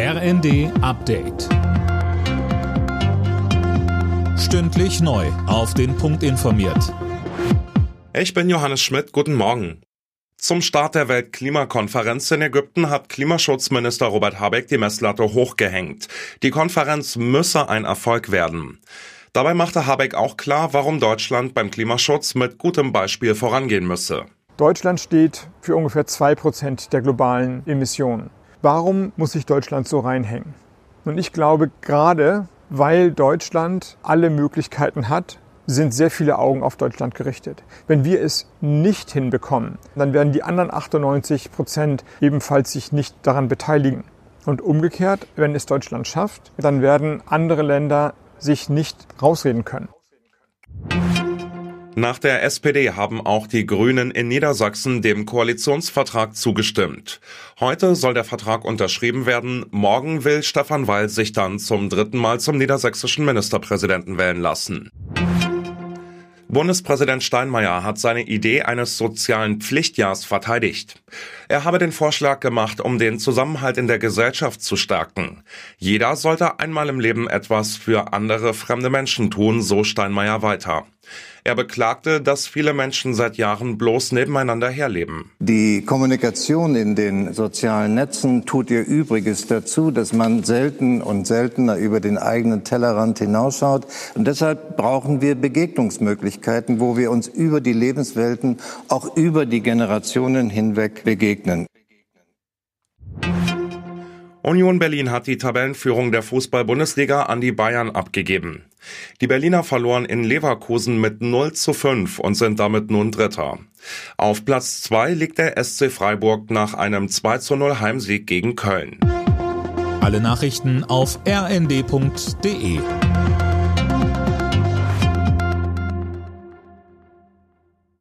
RND Update. Stündlich neu auf den Punkt informiert. Ich bin Johannes Schmidt, guten Morgen. Zum Start der Weltklimakonferenz in Ägypten hat Klimaschutzminister Robert Habeck die Messlatte hochgehängt. Die Konferenz müsse ein Erfolg werden. Dabei machte Habeck auch klar, warum Deutschland beim Klimaschutz mit gutem Beispiel vorangehen müsse. Deutschland steht für ungefähr 2% der globalen Emissionen. Warum muss sich Deutschland so reinhängen? Und ich glaube, gerade weil Deutschland alle Möglichkeiten hat, sind sehr viele Augen auf Deutschland gerichtet. Wenn wir es nicht hinbekommen, dann werden die anderen 98% ebenfalls sich nicht daran beteiligen. Und umgekehrt, wenn es Deutschland schafft, dann werden andere Länder sich nicht rausreden können. Nach der SPD haben auch die Grünen in Niedersachsen dem Koalitionsvertrag zugestimmt. Heute soll der Vertrag unterschrieben werden. Morgen will Stefan Weil sich dann zum dritten Mal zum niedersächsischen Ministerpräsidenten wählen lassen. Bundespräsident Steinmeier hat seine Idee eines sozialen Pflichtjahrs verteidigt. Er habe den Vorschlag gemacht, um den Zusammenhalt in der Gesellschaft zu stärken. Jeder sollte einmal im Leben etwas für andere fremde Menschen tun, so Steinmeier weiter. Er beklagte, dass viele Menschen seit Jahren bloß nebeneinander herleben. Die Kommunikation in den sozialen Netzen tut ihr Übriges dazu, dass man selten und seltener über den eigenen Tellerrand hinausschaut. Und deshalb brauchen wir Begegnungsmöglichkeiten, wo wir uns über die Lebenswelten, auch über die Generationen hinweg begegnen. Union Berlin hat die Tabellenführung der Fußball-Bundesliga an die Bayern abgegeben. Die Berliner verloren in Leverkusen mit 0:5 und sind damit nun Dritter. Auf Platz 2 liegt der SC Freiburg nach einem 2:0 Heimsieg gegen Köln. Alle Nachrichten auf rnd.de.